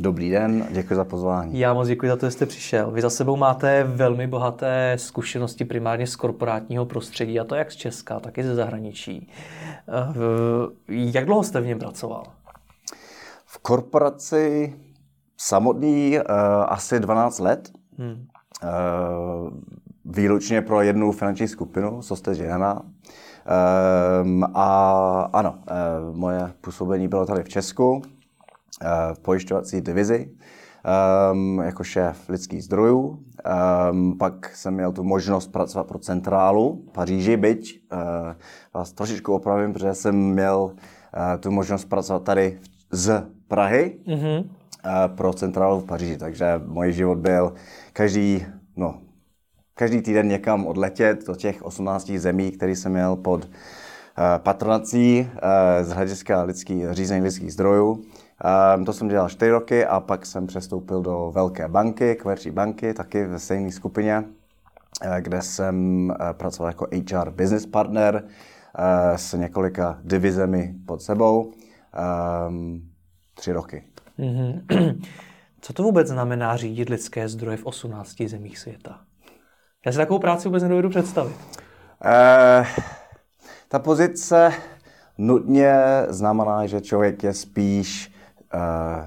Dobrý den, děkuji za pozvání. Já moc děkuji za to, že jste přišel. Vy za sebou máte velmi bohaté zkušenosti primárně z korporátního prostředí, a to jak z Česka, tak i ze zahraničí. Jak dlouho jste v něm pracoval? V korporaci samotný asi 12 let. Výlučně pro jednu finanční skupinu, Société Générale. Moje působení bylo tady v Česku, v pojišťovací divizi, jako šéf lidských zdrojů. Pak jsem měl tu možnost pracovat pro centrálu v Paříži, byť vás trošičku opravím, protože jsem měl tu možnost pracovat tady z Prahy pro centrálu v Paříži, takže můj život byl každý týden někam odletět do těch 18 zemí, které jsem měl pod patronací z hlediska řízení lidských zdrojů. To jsem dělal 4 roky a pak jsem přestoupil do velké banky, Komerční banky, taky ve stejné skupině, kde jsem pracoval jako HR business partner s několika divizemi pod sebou. 3 roky. Co to vůbec znamená řídit lidské zdroje v 18 zemích světa? Já si takovou práci vůbec nedovedu představit. Ta pozice nutně znamená, že člověk je spíš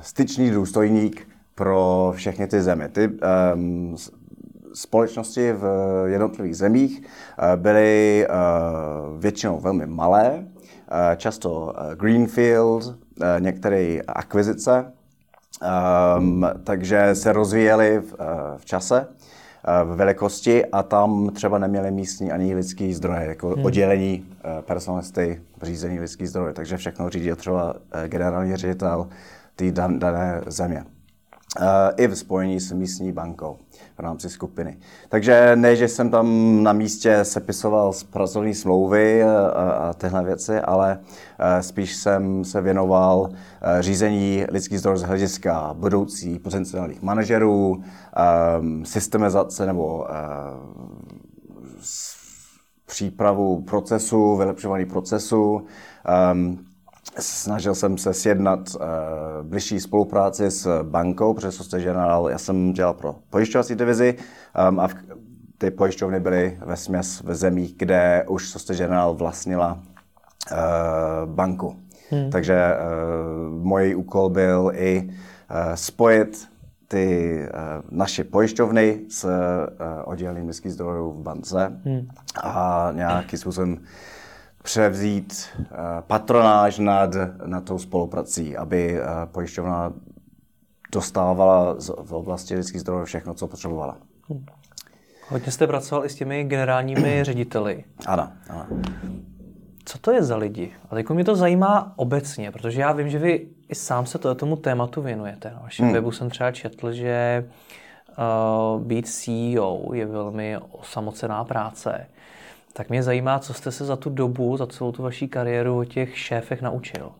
styčný důstojník pro všechny ty země. Ty společnosti v jednotlivých zemích byly většinou velmi malé, často greenfield, některé akvizice, takže se rozvíjely v čase, v velikosti, a tam třeba neměli místní ani lidský zdroje, jako oddělení personalisty v řízení lidských zdrojů, takže všechno řídil třeba generální ředitel té dané země. I v spojení s místní bankou v rámci skupiny. Takže ne, že jsem tam na místě sepisoval pracovní smlouvy a tyhle věci, ale spíš jsem se věnoval řízení lidských zdrojů z hlediska budoucí potenciálních manažerů, systemizace nebo přípravu procesu, vylepšování procesu. Snažil jsem se sjednat bližší spolupráci s bankou, protože Société Générale já jsem dělal pro pojišťovací divizi a ty pojišťovny byly vesměs v zemích, kde už Société Générale vlastnila banku. Takže můj úkol byl i spojit ty naše pojišťovny s oddělením lidských zdrojů v bance a nějakým způsobem převzít patronáž nad tou spoluprací, aby pojišťovna dostávala v oblasti lidských zdrojů všechno, co potřebovala. Hodně jste pracoval i s těmi generálními řediteli. Ano. Co to je za lidi? A teď mě to zajímá obecně, protože já vím, že vy i sám se tomu tématu věnujete. Na vašem webu jsem třeba četl, že být CEO je velmi osamocená práce. Tak mě zajímá, co jste se za tu dobu, za celou tu vaší kariéru o těch šéfech naučil.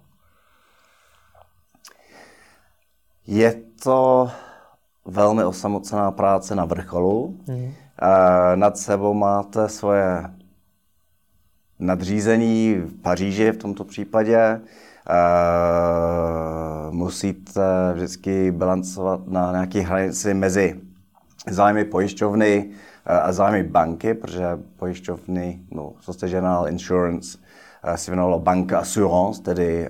Je to velmi osamocená práce na vrcholu. Nad sebou máte svoje nadřízení v Paříži v tomto případě. Musíte vždycky balancovat na nějaké hranici mezi zájmy pojišťovny a zájmy banky, protože pojišťovny, Société Générale Insurance si věnovalo banka assurance, tedy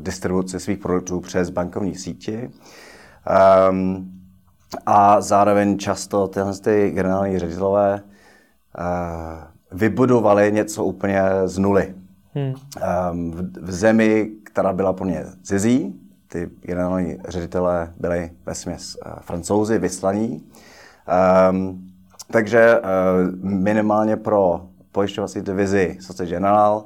distribuci svých produktů přes bankovní síti. A zároveň často tyhle generální ředitelové vybudovali něco úplně z nuly. V zemi, která byla pro ně cizí, ty generální ředitelé byli vesměs Francouzi, vyslaní. Takže minimálně pro pojišťovací divizi Société Générale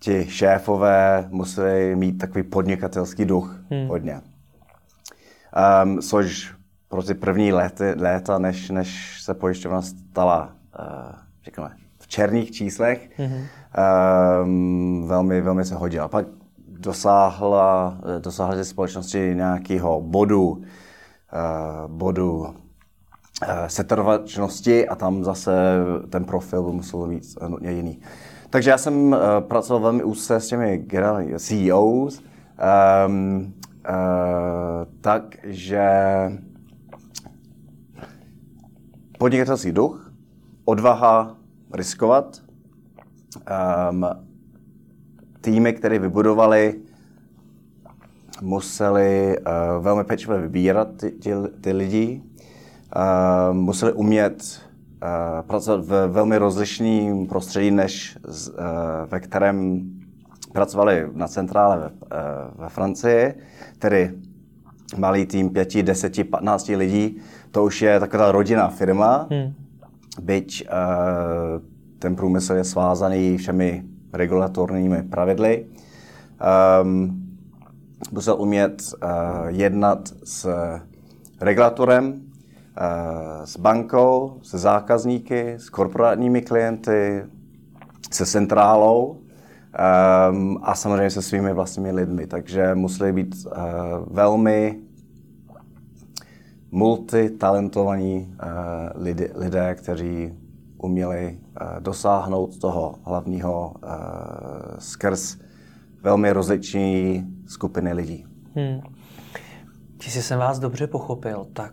ti šéfové museli mít takový podnikatelský duch hodně. což pro ty první léta, než se pojišťovna stala, řekněme, v černých číslech, velmi, velmi se hodila. Pak dosáhla ze společnosti nějakého bodu setrvačnosti a tam zase ten profil by musel být jiný. Takže já jsem pracoval velmi úzce s těmi CEOs, takže podnikatelský duch, odvaha riskovat, týmy, které vybudovali, museli velmi pečlivě vybírat ty lidi, museli umět pracovat v velmi rozlišném prostředí, než ve kterém pracovali na centrále ve Francii, tedy malý tým 5, 10, 15 lidí, to už je taková rodinná firma, byť ten průmysl je svázaný všemi regulatorními pravidly. Musel umět jednat s regulatorem, s bankou, se zákazníky, s korporátními klienty, se centrálou a samozřejmě se svými vlastními lidmi. Takže museli být velmi multitalentovaní lidé, kteří uměli dosáhnout toho hlavního skrz velmi rozliční skupiny lidí. Jestli jsem vás dobře pochopil, tak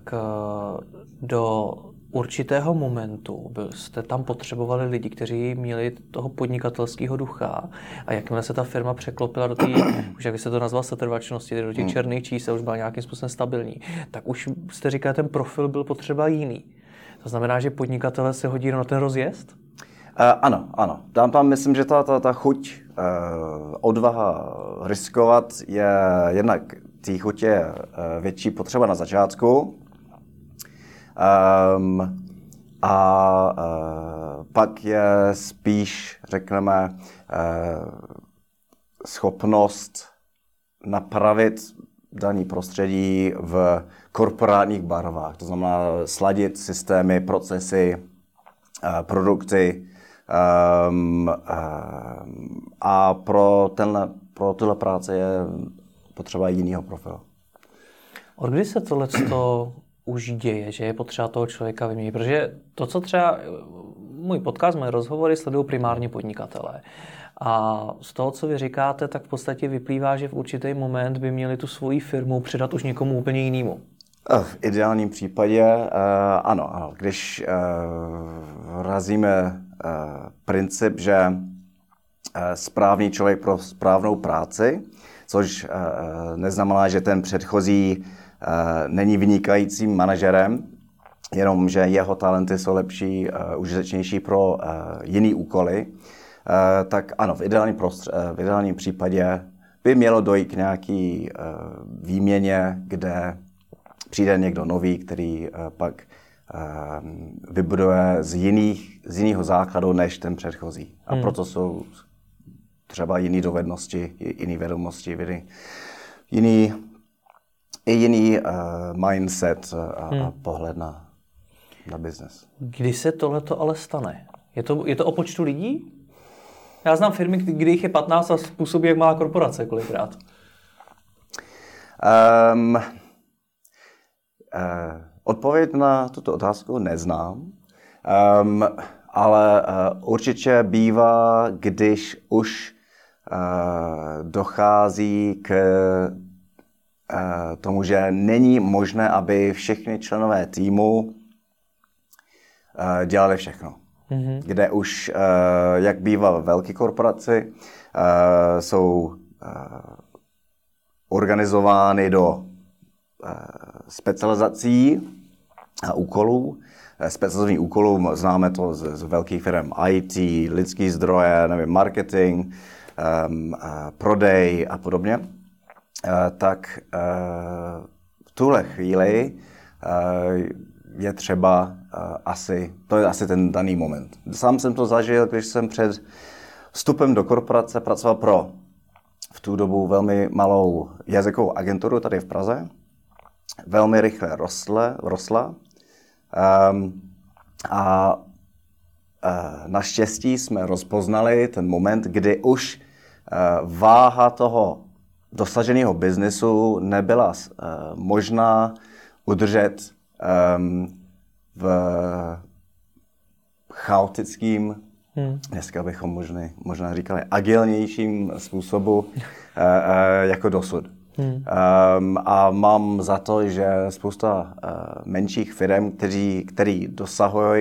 do určitého momentu jste tam potřebovali lidi, kteří měli toho podnikatelského ducha a jakmile se ta firma překlopila do té, už jak jste to nazval, setrvačnosti, do těch černých čísel, už byla nějakým způsobem stabilní, tak už jste říkali, ten profil byl potřeba jiný. To znamená, že podnikatelé se hodí na ten rozjezd? Ano. Tam myslím, že ta chuť, odvaha riskovat je jednak té chutě je větší potřeba na začátku. Pak je spíš, řekneme, schopnost napravit daný prostředí v korporátních barvách. To znamená sladit systémy, procesy, produkty. A pro tuhle práce je potřeba jiného profilu. Od kdy se tohleto už děje, že je potřeba toho člověka vyměnit? Protože to, co třeba můj podcast, moje rozhovory sledují primárně podnikatelé. A z toho, co vy říkáte, tak v podstatě vyplývá, že v určitý moment by měli tu svoji firmu předat už někomu úplně jinému. V ideálním případě ano. Když razíme princip, že správný člověk pro správnou práci, což neznamená, že ten předchozí není vynikajícím manažerem, jenom že jeho talenty jsou lepší, užitečnější pro jiný úkoly, tak ano, v ideálním případě by mělo dojít k nějaký výměně, kde přijde někdo nový, který pak vybuduje z jiného základu než ten předchozí. A proto jsou třeba jiné dovednosti, jiné vědomosti, jiný mindset a pohled na business. Kdy se tohleto ale stane? Je to o počtu lidí? Já znám firmy, kde jich je 15 a způsobí, jak má korporace kolikrát. Odpověď na tuto otázku neznám, ale určitě bývá, když už dochází k tomu, že není možné, aby všichni členové týmu dělali všechno. Kde už, jak bývá v velké korporaci, jsou organizovány do specializací a úkolů. Specializovaných úkolů známe to z velkých firm IT, lidský zdroje, marketing, prodej a podobně. Tak v tuhle chvíli je třeba to je asi ten daný moment. Sám jsem to zažil, když jsem před vstupem do korporace pracoval pro v tu dobu velmi malou jazykovou agenturu tady v Praze. velmi rychle rostla a naštěstí jsme rozpoznali ten moment, kdy už váha toho dosaženého biznesu nebyla možná udržet v chaotickým, dneska bychom možná říkali agilnějším způsobu jako dosud. A mám za to, že spousta menších firm, který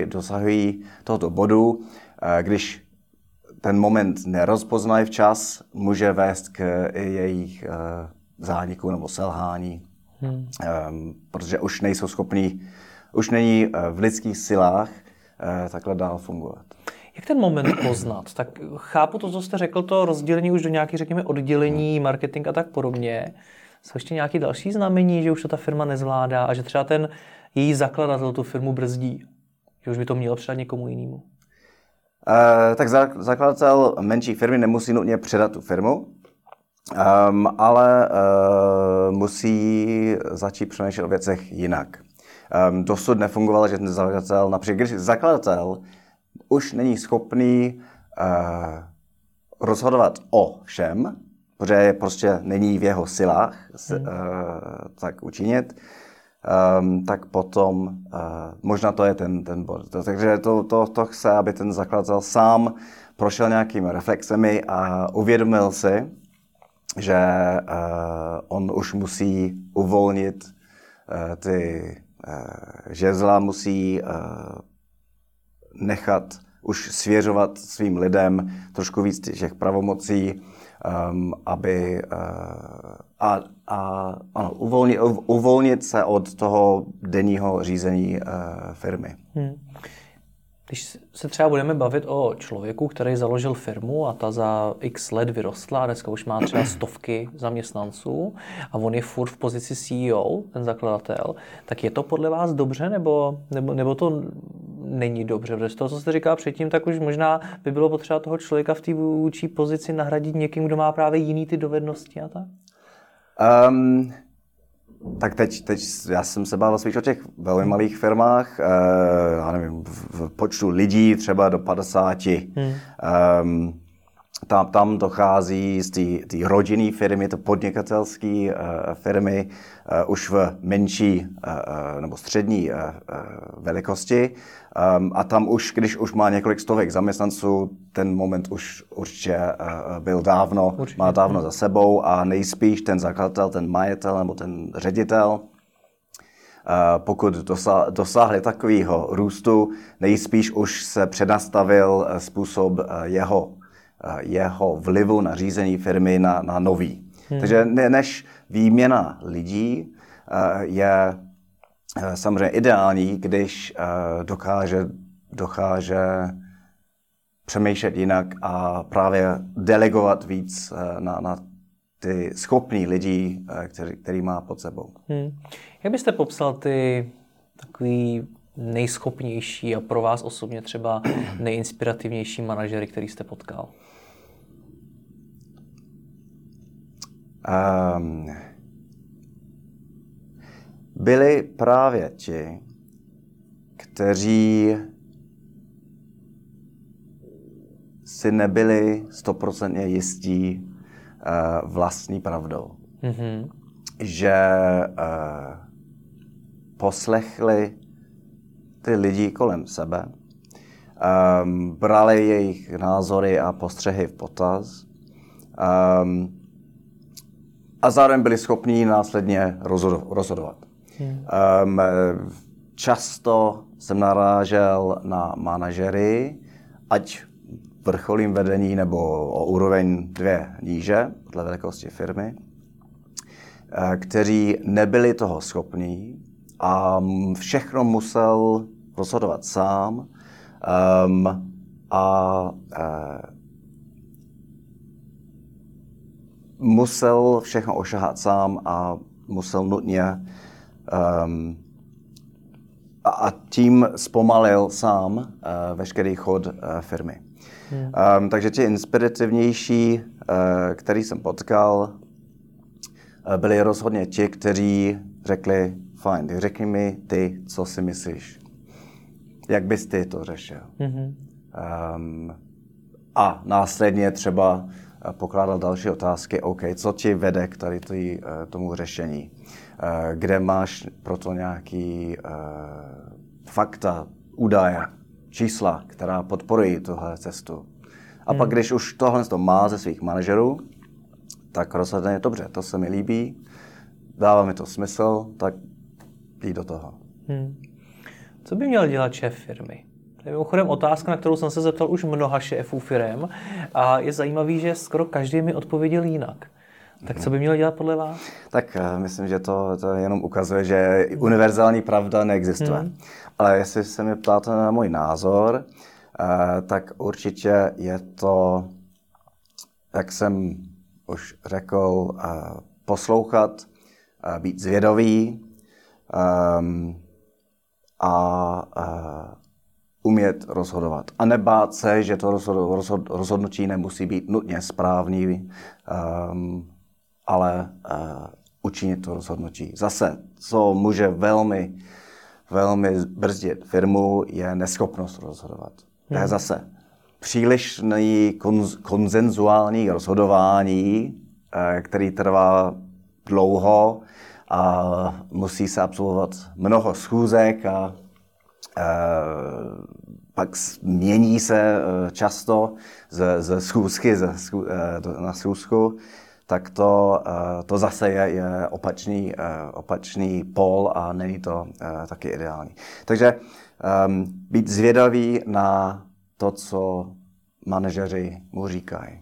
dosahují tohoto bodu, když ten moment nerozpoznají včas, může vést k jejich zániku nebo selhání, protože už nejsou schopní, už není v lidských silách takhle dál fungovat. Jak ten moment poznat? Tak chápu to, co jste řekl, to rozdělení už do nějakých, řekněme, oddělení, marketing a tak podobně. Jsou ještě nějaké další znamení, že už to ta firma nezvládá a že třeba ten její zakladatel tu firmu brzdí? Že už by to mělo předat někomu jinému? Tak zakladatel menší firmy nemusí nutně předat tu firmu, ale musí začít přemýšlet o věcech jinak. Dosud nefungovalo, že ten zakladatel, například když zakladatel už není schopný rozhodovat o všem, protože prostě není v jeho silách tak učinit, tak potom možná to je ten bod. Takže to chce, aby ten zakladatel sám prošel nějakými reflexemi a uvědomil si, že on už musí uvolnit ty žezla, musí nechat už svěřovat svým lidem trošku víc těch pravomocí, aby ano, uvolnit se od toho denního řízení firmy. Když se třeba budeme bavit o člověku, který založil firmu a ta za x let vyrostla a dneska už má třeba stovky zaměstnanců a on je furt v pozici CEO, ten zakladatel, tak je to podle vás dobře nebo to není dobře? Protože z toho, co jste říkal předtím, tak už možná by bylo potřeba toho člověka v té vůči pozici nahradit někým, kdo má právě jiný ty dovednosti a tak? Tak teď já jsem se bavil spíš o těch velmi malých firmách, já nevím, v počtu lidí třeba do 50. Tam dochází z té rodinné firmy, to podnikatelské firmy, už v menší nebo střední velikosti. A tam už, když už má několik stovek zaměstnanců, ten moment už určitě byl dávno, má dávno za sebou a nejspíš ten zakladatel, ten majitel nebo ten ředitel, pokud dosáhli takového růstu, nejspíš už se přednastavil způsob jeho vlivu na řízení firmy na nový. Takže než výměna lidí je samozřejmě ideální, když dokáže přemýšlet jinak a právě delegovat víc na ty schopný lidi, který má pod sebou. Jak byste popsal ty takový nejschopnější a pro vás osobně třeba nejinspirativnější manažery, který jste potkal? Byli právě ti, kteří si nebyli 100% jistí vlastní pravdou. Že poslechli ty lidi kolem sebe, brali jejich názory a postřehy v potaz, a zároveň byli schopni následně rozhodovat. Často jsem narážel na manažery, ať vrcholím vedení nebo o úroveň 2 níže, podle velikosti firmy, kteří nebyli toho schopní a všechno musel rozhodovat sám musel všechno ošahat sám a musel nutně a tím zpomalil sám veškerý chod firmy. Takže ti inspirativnější, který jsem potkal, byli rozhodně ti, kteří řekli, fajn, řekni mi ty, co si myslíš. Jak bys ty to řešil? Mm-hmm. A následně třeba pokládal další otázky, OK, co ti vede k tady tomu řešení? Kde máš pro to nějaký fakta, údaje, čísla, která podporují tuhle cestu? A pak, když už tohle to má ze svých manažerů, tak rozhodně, dobře, to se mi líbí, dává mi to smysl, tak jdi do toho. Co by měl dělat šéf firmy? To je mimochodem otázka, na kterou jsem se zeptal už mnoha šéfů firem a je zajímavý, že skoro každý mi odpověděl jinak. Tak co by měl dělat podle vás? Tak myslím, že to jenom ukazuje, že univerzální pravda neexistuje. Ale jestli se mě ptáte na můj názor, tak určitě je to, jak jsem už řekl, poslouchat, být zvědavý a umět rozhodovat. A nebát se, že to rozhodnutí nemusí být nutně správný, ale učinit to rozhodnutí. Zase, co může velmi, velmi brzdit firmu, je neschopnost rozhodovat. To je zase přílišné konsenzuální rozhodování, který trvá dlouho a musí se absolvovat mnoho schůzek a pak mění se často ze schůzky na schůzku, tak to zase je opačný pól a není to taky ideální. Takže být zvědavý na to, co manažeři mu říkají.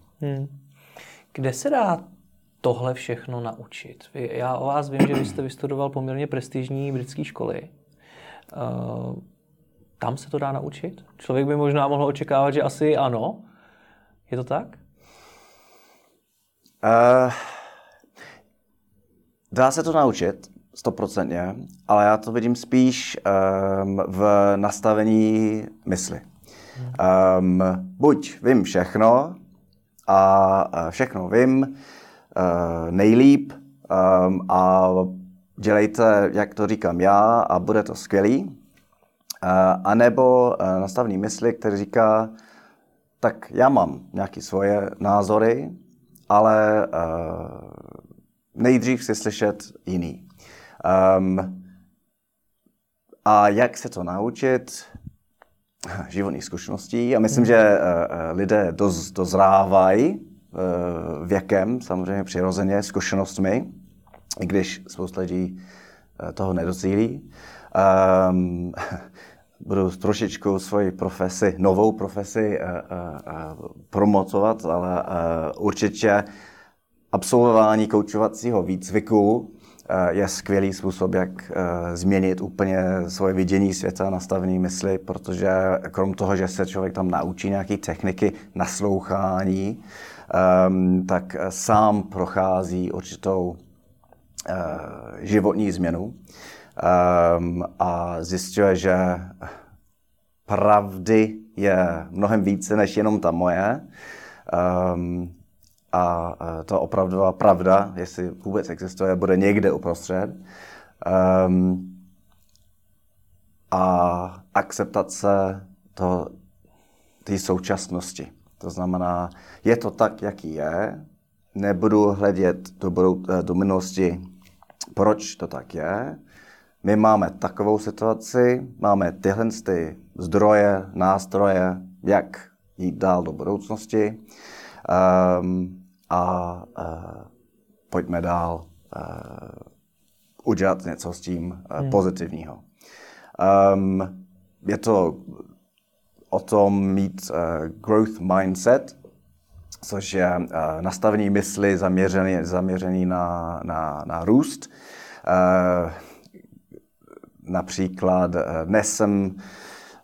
Kde se dá tohle všechno naučit? Já o vás vím, že vy jste vystudoval poměrně prestižní britské školy. Tam se to dá naučit? Člověk by možná mohl očekávat, že asi ano. Je to tak? Dá se to naučit, 100%, ale já to vidím spíš v nastavení mysli. Buď vím všechno a všechno vím nejlíp a dělejte, jak to říkám já, a bude to skvělý. A nebo nastavení mysli, který říká, tak já mám nějaké svoje názory, ale nejdřív si slyšet jiný. A jak se to naučit? Životní zkušeností. A myslím, že lidé dozrávají věkem, samozřejmě přirozeně, zkušenostmi, i když spousta lidí toho nedocílí. Budu trošičku svoji novou profesi promocovat, ale určitě absolvování koučovacího výcviku je skvělý způsob, jak změnit úplně svoje vidění světa, nastavení mysli, protože krom toho, že se člověk tam naučí nějaké techniky naslouchání, tak sám prochází určitou životní změnu. A zjistuje, že pravdy je mnohem více než jenom ta moje. A ta opravdová pravda, jestli vůbec existuje, bude někde uprostřed. A akceptace té současnosti. To znamená, je to tak, jaký je, nebudu hledět do minulosti, proč to tak je. My máme takovou situaci, máme tyhle ty zdroje, nástroje, jak jít dál do budoucnosti pojďme dál udělat něco s tím pozitivního. Je to o tom mít growth mindset, což je nastavení mysli zaměřený na růst. Například dnes jsem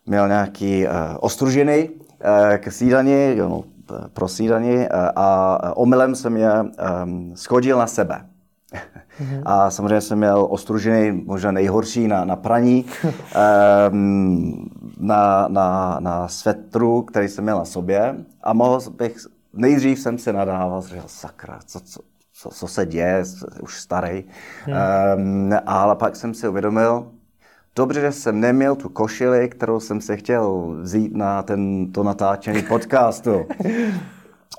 měl nějaké ostružiny k sídani, pro sídani a omylem jsem je shodil na sebe. A samozřejmě jsem měl ostružiny, možná nejhorší, na praní, na svetru, který jsem měl na sobě a nejdřív jsem se nadával, říkal, sakra, co co se děje, už starý. Ale pak jsem si uvědomil, dobře, že jsem neměl tu košili, kterou jsem si chtěl vzít na to natáčení podcastu.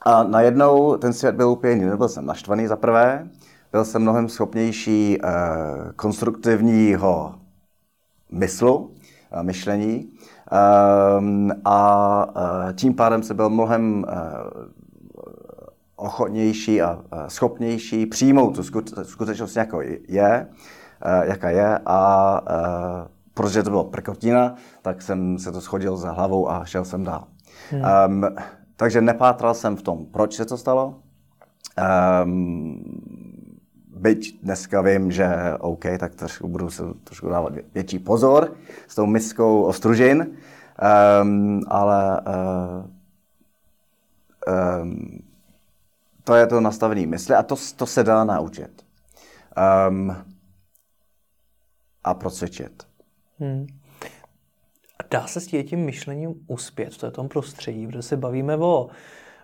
A najednou ten svět byl úplně jiný. Nebyl jsem naštvaný za prvé, byl jsem mnohem schopnější konstruktivního myšlení a tím pádem jsem byl mnohem ochotnější a schopnější přijmout tu skutečnost, jaká je, a protože to bylo prkotina, tak jsem se to shodil za hlavou a šel jsem dál. Takže nepátral jsem v tom, proč se to stalo. Byť dneska vím, že OK, tak budu se trošku dávat větší pozor s tou miskou ostružin, ale to je to nastavení mysli a to se dá naučit a procvičit. Dá se s tím myšlením uspět v tom prostředí, protože se bavíme o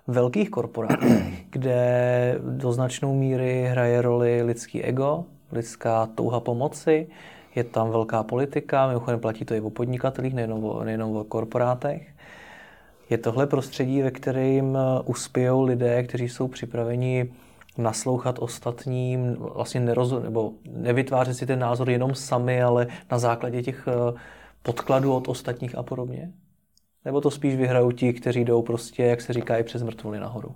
velkých korporátech, kde do značnou míry hraje roli lidský ego, lidská touha pomoci, je tam velká politika, mimochodem platí to i o podnikatelích, nejenom o korporátech. Je tohle prostředí, ve kterém uspějou lidé, kteří jsou připraveni naslouchat ostatním, vlastně nebo nevytvářet si ten názor jenom sami, ale na základě těch podkladů od ostatních a podobně? Nebo to spíš vyhrajou ti, kteří jdou prostě, jak se říká, i přes mrtvoly nahoru?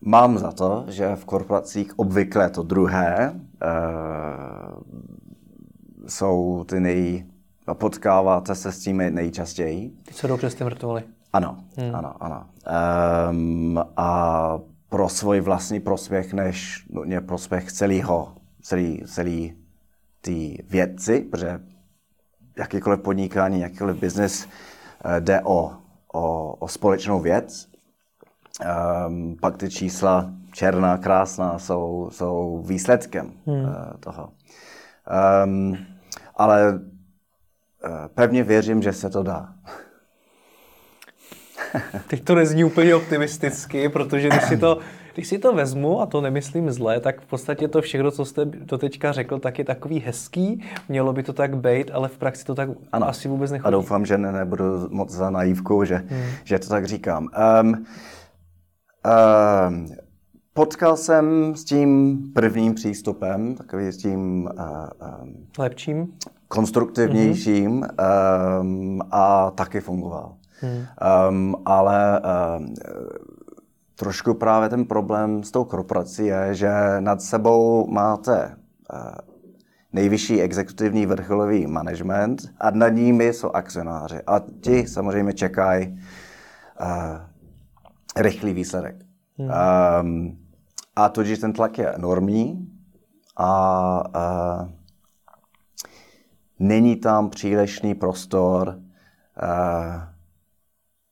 Mám za to, že v korporacích obvykle to druhé jsou ty potkáváte se s tím nejčastěji. Ty, co jdou přes ty mrtvoly. Ano. A pro svůj vlastní prospěch, než nutně prospěch celý ty věci, protože jakýkoliv podnikání, jakýkoliv biznes jde o společnou věc. Pak ty čísla černá, krásná jsou výsledkem toho. Ale pevně věřím, že se to dá. Teď to nezní úplně optimisticky, protože když si to vezmu, a to nemyslím zle, tak v podstatě to všechno, co jste doteďka řekl, tak je takový hezký, mělo by to tak být, ale v praxi to tak asi vůbec nechodí. A doufám, že nebudu moc za naivkou, že to tak říkám. Potkal jsem s tím prvním přístupem, takový s tím lepším, konstruktivnějším a taky fungoval. Ale trošku právě ten problém s tou korporací je, že nad sebou máte nejvyšší exekutivní vrcholový management a nad nimi jsou akcionáři. A ti samozřejmě čekají rychlý výsledek. A tudíž ten tlak je enormní a není tam přílišný prostor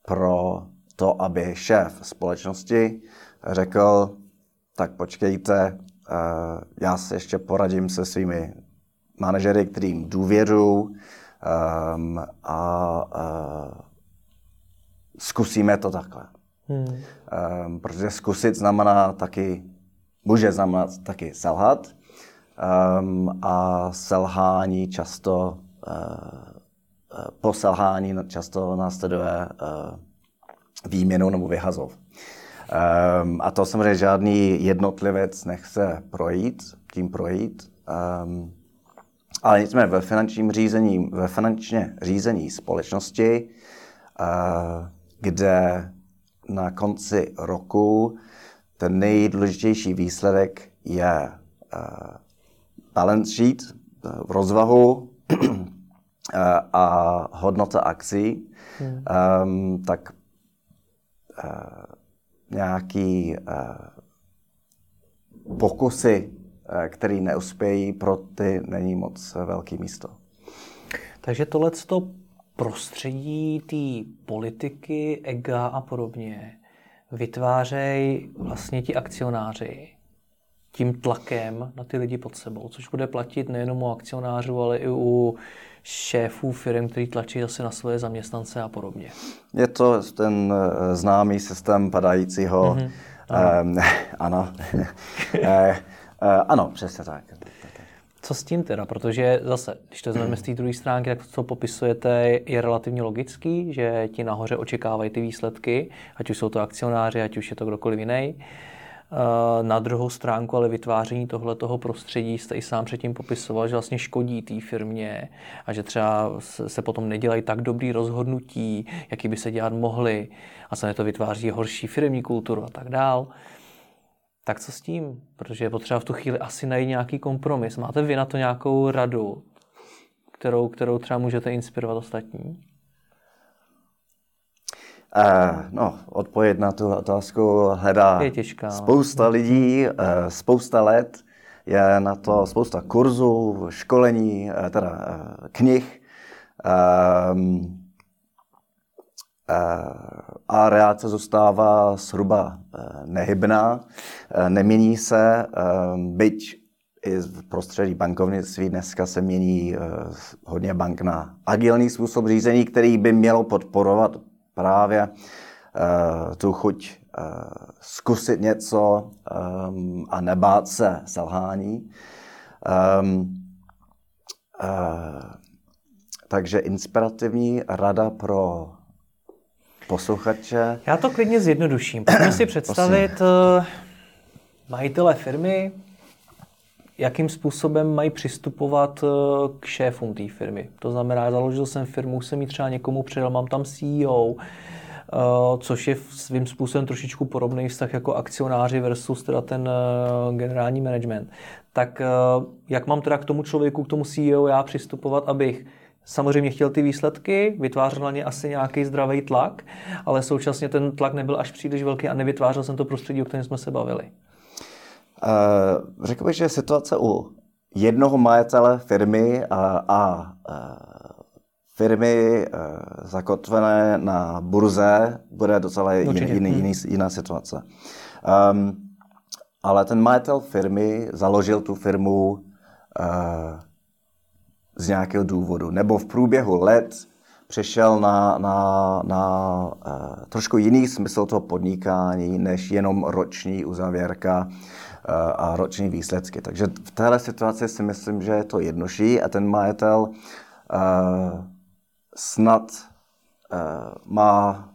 pro to, aby šéf společnosti řekl, tak počkejte, já se ještě poradím se svými manažery, kterým důvěřuji, a zkusíme to takhle. Protože zkusit může znamenat taky selhat, a selhání často po selhání často následuje výměnu nebo vyhazov. A to samozřejmě žádný jednotlivec nechce projít. Ale nicméně ve finančně řízení společnosti, kde na konci roku ten nejdůležitější výsledek je balance sheet v rozvahu, a hodnota akcí, tak nějaký pokusy, který neuspějí, pro ty není moc velký místo. Takže tohleto prostředí té politiky, ega a podobně vytvářejí vlastně ti akcionáři tím tlakem na ty lidi pod sebou, což bude platit nejenom u akcionářů, ale i u šéfů firm, který tlačí zase na svoje zaměstnance a podobně. Je to ten známý systém padajícího Ano. Ano, přesně tak. Co s tím teda? Protože zase, když to vezmeme z té druhé stránky, tak to, co popisujete, je relativně logický, že ti nahoře očekávají ty výsledky, ať už jsou to akcionáři, ať už je to kdokoliv jiný. Na druhou stránku, ale vytváření tohletoho prostředí, jste i sám předtím popisoval, že vlastně škodí té firmě a že třeba se potom nedělají tak dobrý rozhodnutí, jaký by se dělat mohli a se to vytváří horší firmní kulturu a tak dál. Tak co s tím? Protože je potřeba v tu chvíli asi najít nějaký kompromis. Máte vy na to nějakou radu, kterou třeba můžete inspirovat ostatní? No, odpověď na tu otázku hledá spousta lidí, spousta let, je na to spousta kurzů, školení, teda knih. A reakce zůstává zhruba nehybná, nemění se, byť i v prostředí bankovnictví dneska se mění hodně bank na agilní způsob řízení, který by mělo podporovat právě tu chuť zkusit něco a nebát se selhání. Takže inspirativní rada pro posluchače. Já to klidně zjednoduším. Pojďme si představit majitele firmy, jakým způsobem mají přistupovat k šéfům té firmy. To znamená, založil jsem firmu, jsem ji třeba někomu předal, mám tam CEO, což je svým způsobem trošičku podobný vztah jako akcionáři versus teda ten generální management. Tak jak mám teda k tomu člověku, k tomu CEO já přistupovat, abych samozřejmě chtěl ty výsledky, vytvářel na ně asi nějaký zdravý tlak, ale současně ten tlak nebyl až příliš velký a nevytvářel jsem to prostředí, o kterém jsme se bavili. Řekl bych, že situace u jednoho majitele firmy a firmy zakotvené na burze bude docela jiná situace. Ale ten majitel firmy založil tu firmu z nějakého důvodu, nebo v průběhu let přešel na trošku jiný smysl toho podnikání, než jenom roční uzávěrka a roční výsledky. Takže v téhle situaci si myslím, že je to jednodušší a ten majitel snad má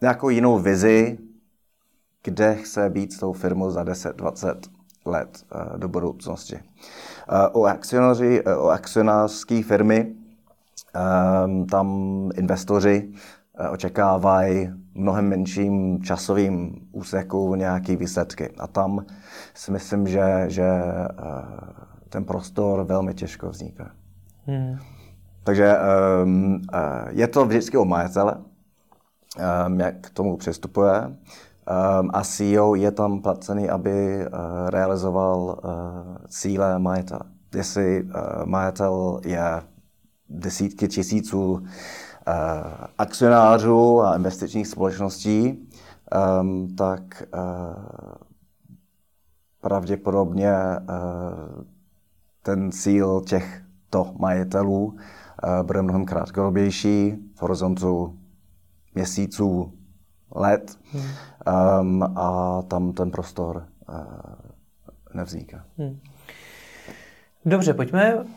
nějakou jinou vizi, kde chce být s tou firmou za 10-20 let do budoucnosti. O akcionářské firmy tam investoři očekávají mnohem menším časovým úseku nějaké výsledky. A tam si myslím, že ten prostor velmi těžko vzniká. Takže je to vždycky o majitele, jak k tomu přistupuje. A CEO je tam placený, aby realizoval cíle majitele. Jestli majitel je desítky tisíců akcionářů a investičních společností, tak pravděpodobně ten cíl těchto majitelů bude mnohem krátkodobější v horizontu měsíců, let a tam ten prostor nevzniká. Dobře,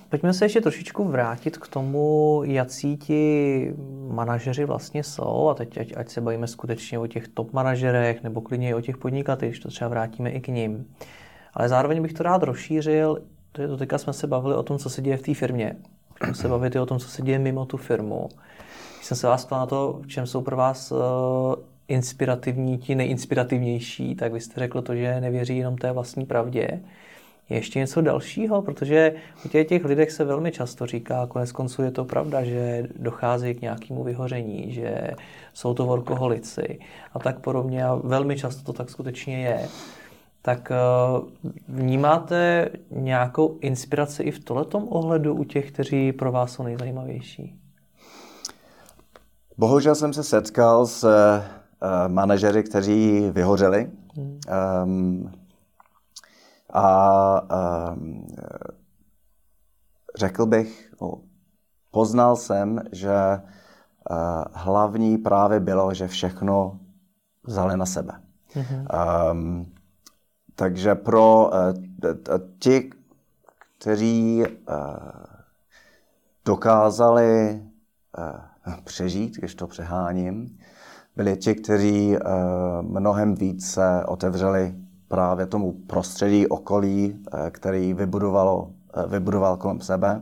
pojďme se ještě trošičku vrátit k tomu, jací ti manažeři vlastně jsou. A teď ať se bavíme skutečně o těch top manažerech nebo klidně i o těch podnikatelích, to třeba vrátíme i k nim. Ale zároveň bych to rád rozšířil. Do teďka jsme se bavili o tom, co se děje v té firmě. Můžeme se bavit i o tom, co se děje mimo tu firmu. Když jsem se vás ptal na to, v čem jsou pro vás inspirativní, ti nejinspirativnější, tak vy jste řekl to, že nevěří jenom té vlastní pravdě. Je ještě něco dalšího, protože u těch lidech se velmi často říká, konec konců je to pravda, že dochází k nějakému vyhoření, že jsou to workoholici a tak podobně a velmi často to tak skutečně je. Tak vnímáte nějakou inspiraci i v tohletom ohledu u těch, kteří pro vás jsou nejzajímavější? Bohužel jsem se setkal s manažery, kteří vyhořeli. Řekl bych, poznal jsem, že hlavní právě bylo, že všechno vzali na sebe. Mm-hmm. Takže pro ti, kteří dokázali přežít, když to přeháním, byli ti, kteří mnohem více otevřeli právě tomu prostředí, okolí, který vybudoval kolem sebe.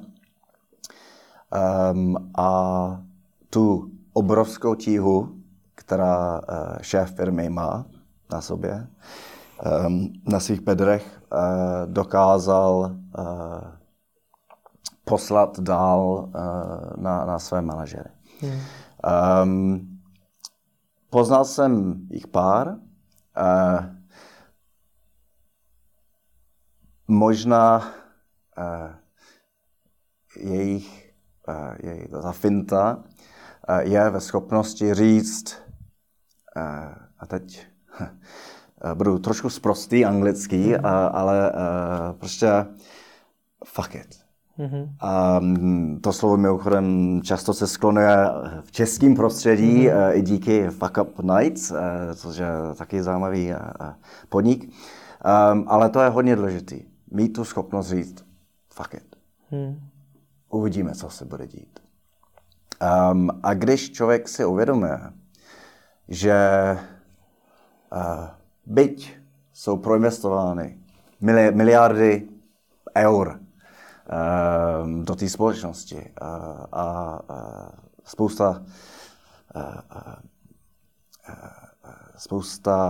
A tu obrovskou tíhu, která šéf firmy má na sobě, na svých bedrech, dokázal poslat dál na své manažery. Poznal jsem jich pár. Možná jejich finta je ve schopnosti říct, a teď budu trošku sprostý anglický, ale prostě fuck it. Mm-hmm. A to slovo mimochodem často se sklonuje v českém prostředí, mm-hmm, i díky Fuck Up Nights, což je taky zajímavý podnik. Ale to je hodně důležitý. Mít tu schopnost říct fuck it. Mm. Uvidíme, co se bude dít. A když člověk si uvědomuje, že byť jsou proinvestovány miliardy eur do té společnosti a spousta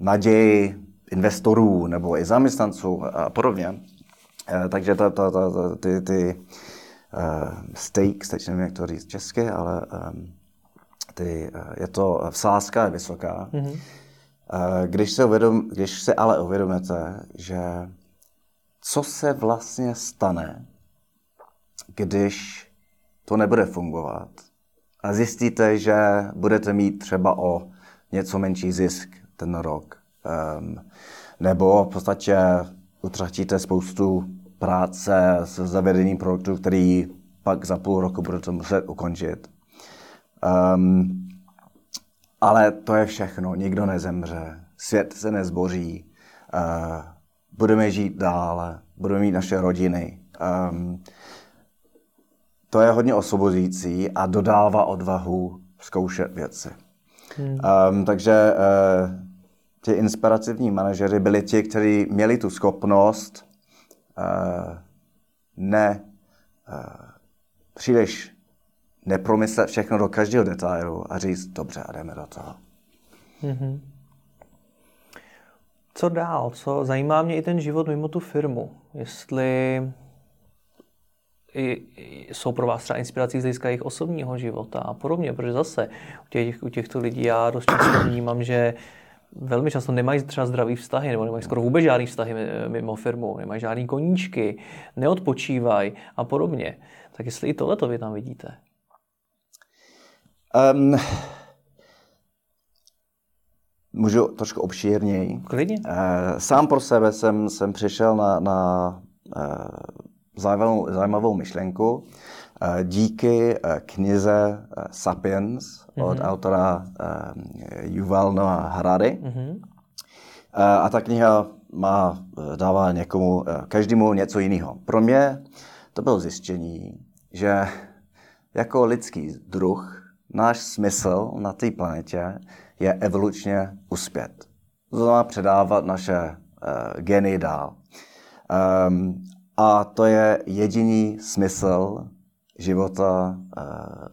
naději investorů nebo i zaměstnanců a podobně, takže ty stakes, teď nevím, jak to říct česky, ale je to sázka je vysoká. Mm-hmm. Když se ale uvědomíte, že co se vlastně stane, když to nebude fungovat a zjistíte, že budete mít třeba o něco menší zisk ten rok, nebo v podstatě utratíte spoustu práce s zavedením produktů, který pak za půl roku budete muset ukončit. Ale to je všechno, nikdo nezemře, svět se nezboří, budeme žít dále, budeme mít naše rodiny. To je hodně osvobozující a dodává odvahu zkoušet věci. Takže ti inspirativní manažeři byli ti, kteří měli tu schopnost příliš nepromyslet všechno do každého detailu a říct, dobře, a jdeme do toho. Mm-hmm. Co dál? Co? Zajímá mě i ten život mimo tu firmu. Jestli jsou pro vás třeba inspirací z hlediska jejich osobního života a podobně, protože zase u těchto lidí já dost často vnímám, že velmi často nemají třeba zdravý vztahy, nebo nemají skoro vůbec žádný vztahy mimo firmu, nemají žádný koníčky, neodpočívají a podobně. Tak jestli i tohleto vy tam vidíte? Můžu trošku obšírněji. Klidně. Sám pro sebe jsem přišel na zajímavou myšlenku díky knize Sapiens od autora Yuval Noah Harari. Mm-hmm. A ta kniha dává každému něco jiného. Pro mě to bylo zjištění, že jako lidský druh náš smysl na té planetě je evolučně uspět. To znamená předávat naše geny dál. A to je jediný smysl života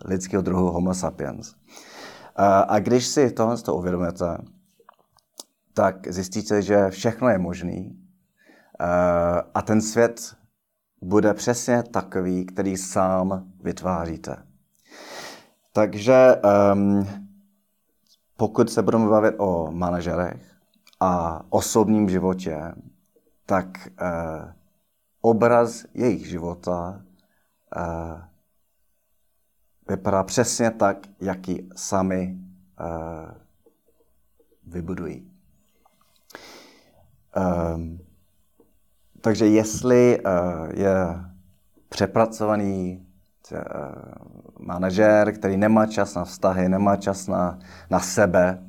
lidského druhu Homo sapiens. A když si tohle z toho uvědomíte, tak zjistíte, že všechno je možné a ten svět bude přesně takový, který sám vytváříte. Takže pokud se budeme bavit o manažerech a osobním životě, tak obraz jejich života vypadá přesně tak, jak ji sami vybudují. Takže jestli je přepracovaný manažér, který nemá čas na vztahy, nemá čas na sebe,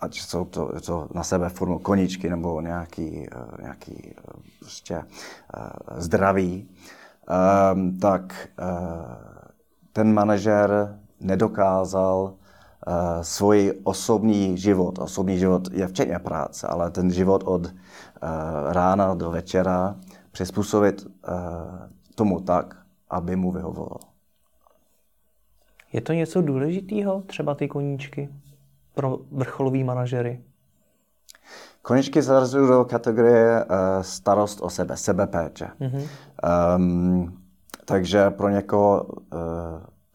ať jsou to na sebe formou koníčky nebo nějaký prostě zdraví, tak ten manažer nedokázal svůj osobní život je včetně práce, ale ten život od rána do večera přizpůsobit tomu tak, aby mu vyhovovalo. Je to něco důležitého, třeba ty koníčky, pro vrcholový manažery? Koníčky zarazují do kategorie starost o sebe, sebepéče. Mm-hmm. Takže pro někoho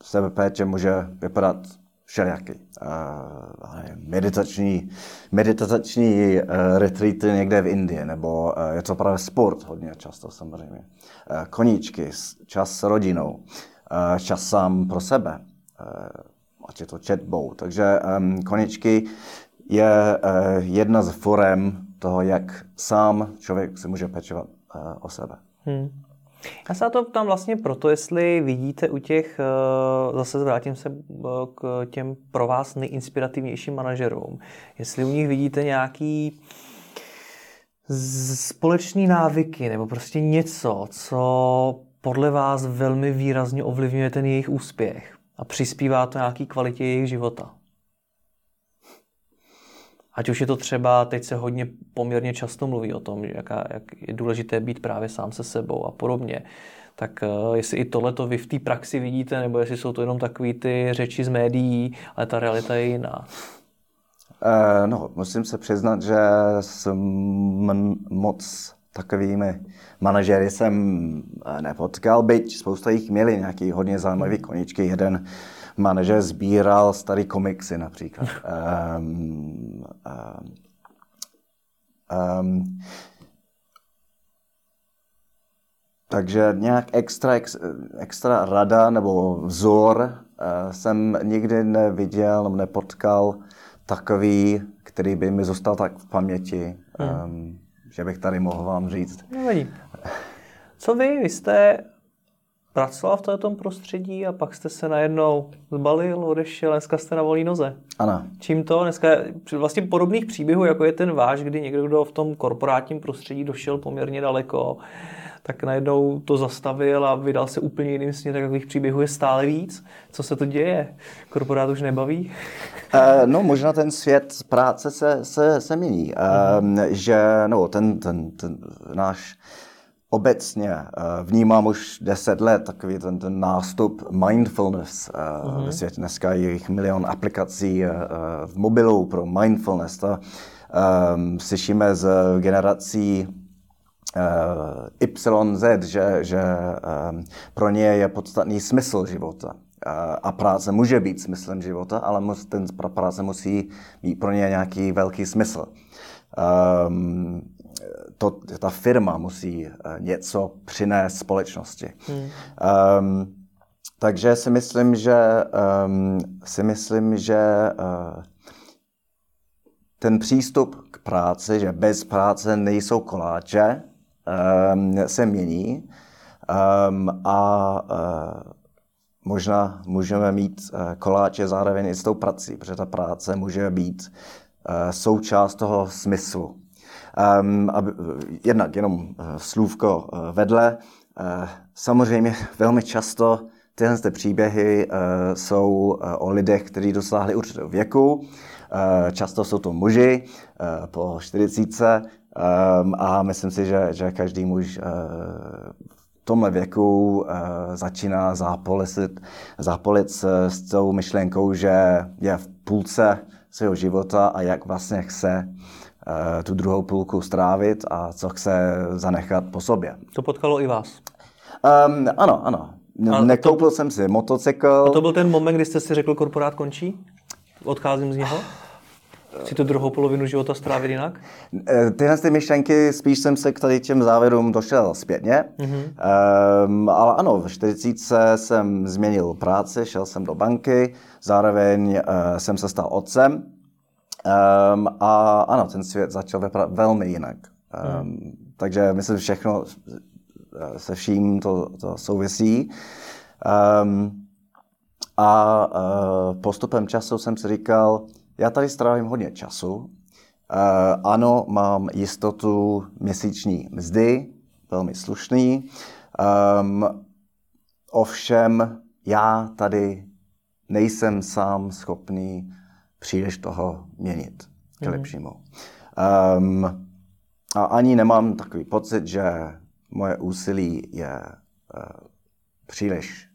sebepéče může vypadat všelijaký. Meditační retreaty někde v Indii, nebo je to právě sport hodně často samozřejmě. Koníčky, čas s rodinou, čas sám pro sebe, ať je to četbou. Takže koníčky je jedna z forem toho, jak sám člověk se může pečovat o sebe. Já se na to ptám vlastně proto, jestli vidíte u těch, zase vrátím se k těm pro vás nejinspirativnějším manažerům, jestli u nich vidíte nějaký společný návyky nebo prostě něco, co podle vás velmi výrazně ovlivňuje ten jejich úspěch a přispívá to nějaký kvalitě jejich života. Ať už je to třeba, teď se hodně poměrně často mluví o tom, jak je důležité být právě sám se sebou a podobně. Tak jestli i tohleto vy v té praxi vidíte, nebo jestli jsou to jenom takový ty řeči z médií, ale ta realita je jiná. Musím se přiznat, že moc takovými manažery jsem nepotkal, byť spousta jich měli nějaký hodně zajímavý koníčky. Jeden manažer sbíral starý komiksy například. Takže nějak extra rada nebo vzor jsem nikdy neviděl nebo nepotkal takový, který by mi zůstal tak v paměti, že bych tady mohl vám říct. Co vy? Vy jste pracoval v tomto prostředí a pak jste se najednou zbalil, odešel, dneska jste na volné noze. Ano. Čím to? Dneska vlastně podobných příběhů, jako je ten váš, kdy někdo, kdo v tom korporátním prostředí došel poměrně daleko, tak najednou to zastavil a vydal se úplně jiným směrem, takových příběhů je stále víc. Co se to děje? Korporát už nebaví? Možná ten svět práce se mění. Ten náš obecně vnímám už 10 let takový ten nástup mindfulness. Ve světě dneska je jich milion aplikací v mobilu pro mindfulness. To slyšíme z generací YZ, že pro ně je podstatný smysl života. A práce může být smyslem života, ale ten práce musí mít pro ně nějaký velký smysl. Ta firma musí něco přinést společnosti. Takže si myslím, že ten přístup k práci, že bez práce nejsou koláče, se mění možná můžeme mít koláče zároveň i s tou prací, protože ta práce může být součást toho smyslu. Jednak jenom slůvko vedle. Samozřejmě velmi často tyhle příběhy jsou o lidech, kteří dosáhli určitého věku. Často jsou to muži po 40 a myslím si, že každý muž v tomhle věku začíná zápolit s tou myšlenkou, že je v půlce svého života a jak vlastně chce tu druhou půlku strávit a co chce zanechat po sobě. To potkalo i vás? Ano. Nekoupil jsem si motocykl. A to byl ten moment, kdy jste si řekl, korporát končí? Odcházím z něho? Chci tu druhou polovinu života strávit jinak? Tyhle ty myšlenky, spíš jsem se k tady těm závěrům došel zpětně. Ale ano, v 40 jsem změnil práci, šel jsem do banky, zároveň jsem se stal otcem. A ano, ten svět začal vypadat velmi jinak. Takže myslím, že všechno se vším to souvisí. A postupem času jsem si říkal, já tady strávím hodně času. Ano, mám jistotu měsíční mzdy, velmi slušný. Ovšem, já tady nejsem sám schopný příliš toho měnit k lepšímu. A ani nemám takový pocit, že moje úsilí je příliš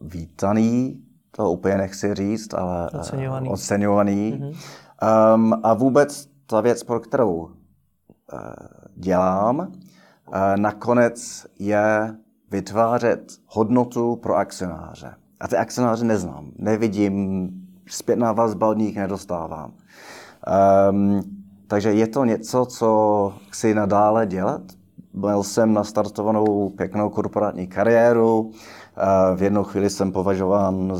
vítaný, to úplně nechci říct, ale oceňovaný. A vůbec ta věc, pro kterou dělám, nakonec je vytvářet hodnotu pro akcionáře. A ty akcionáře neznám, nevidím, zpětná vazba od nich nedostávám. Takže je to něco, co chci nadále dělat. Byl jsem nastartovanou pěknou korporátní kariéru. V jednu chvíli jsem považován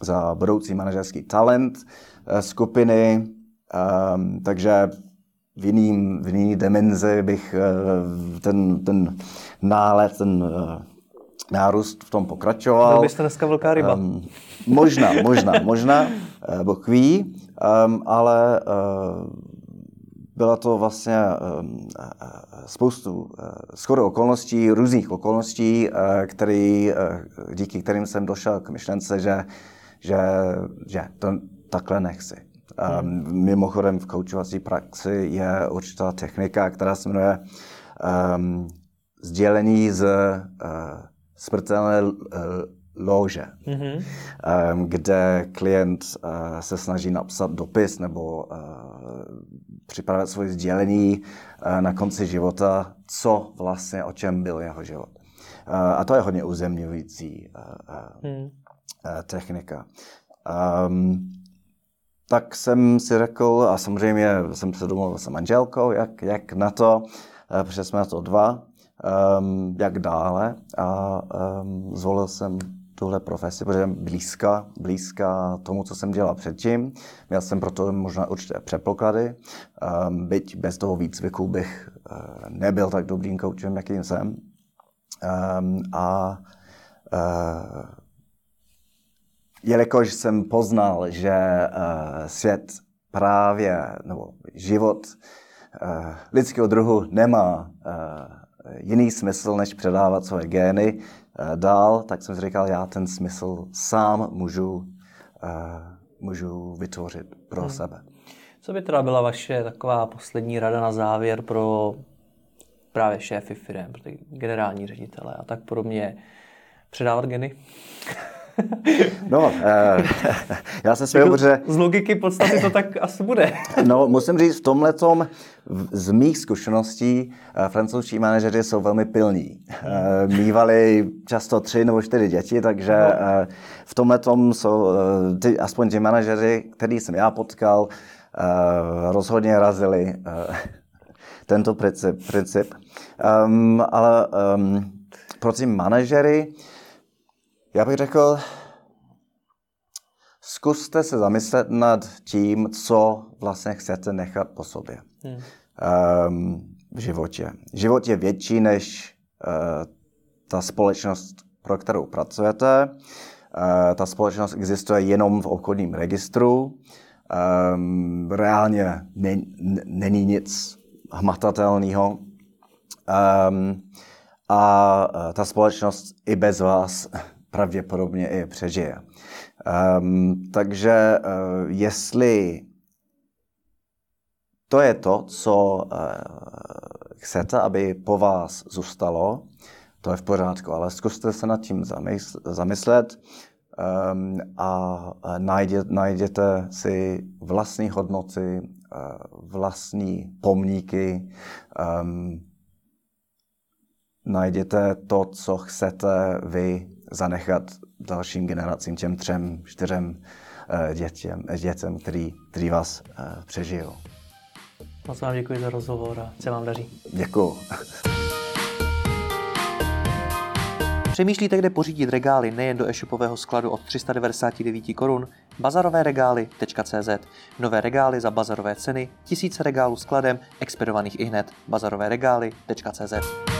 za budoucí manažerský talent skupiny, takže v jiný dimenzi bych ten nálet, ten nárůst v tom pokračoval. Byl byste dneska velká ryba. Možná, Bůh ví, ale byla to vlastně spoustu shodou okolností, různých okolností, díky kterým jsem došel k myšlence, že to takhle nechci. Mimochodem v koučovací praxi je určitá technika, která se jmenuje sdělení z smrtelné lóže, kde klient se snaží napsat dopis nebo připravit svoje sdělení na konci života, co vlastně, o čem byl jeho život. A to je hodně uzemňující technika. Tak jsem si řekl, a samozřejmě jsem se domluvil s manželkou, jak na to, protože jsme na to dva, jak dále, a zvolil jsem tuhle profesi, protože jsem blízká tomu, co jsem dělal předtím. Měl jsem proto možná určité předpoklady, byť bez toho výcviku bych nebyl tak dobrým koučem, jakým jsem. Jelikož jsem poznal, že svět právě, nebo život lidského druhu nemá jiný smysl, než předávat svoje gény dál, tak jsem si říkal, já ten smysl sám můžu vytvořit pro sebe. Co by teda byla vaše taková poslední rada na závěr pro právě šéfy firem, pro ty generální ředitele a tak podobně? Předávat geny? No, já se směju, že... Z logiky podstaty to tak asi bude. No, musím říct, v tomhletom, z mých zkušeností, francouzští manažeři jsou velmi pilní. Mívali často 3 nebo 4 děti, takže v tomhletom jsou, aspoň ti manažeři, který jsem já potkal, rozhodně razili tento princip. Ale pro ty manažery, já bych řekl, zkuste se zamyslet nad tím, co vlastně chcete nechat po sobě v životě. Život je větší než ta společnost, pro kterou pracujete. Ta společnost existuje jenom v obchodním registru. Reálně není nic hmatatelného. A ta společnost i bez vás pravděpodobně i přežije. Takže jestli to je to, co chcete, aby po vás zůstalo, to je v pořádku, ale zkuste se nad tím zamyslet a najděte si vlastní hodnoty, vlastní pomníky, najděte to, co chcete vy zanechat dalším generacím, těm 3, 4 dětem, který vás přežijou. Moc vám děkuji za rozhovor a se vám daří. Děkuji. Přemýšlíte, kde pořídit regály nejen do e-shopového skladu od 399 korun? Bazarovéregály.cz. Nové regály za bazarové ceny, 1000 regálů skladem, expedovaných ihned. Bazarovéregály.cz.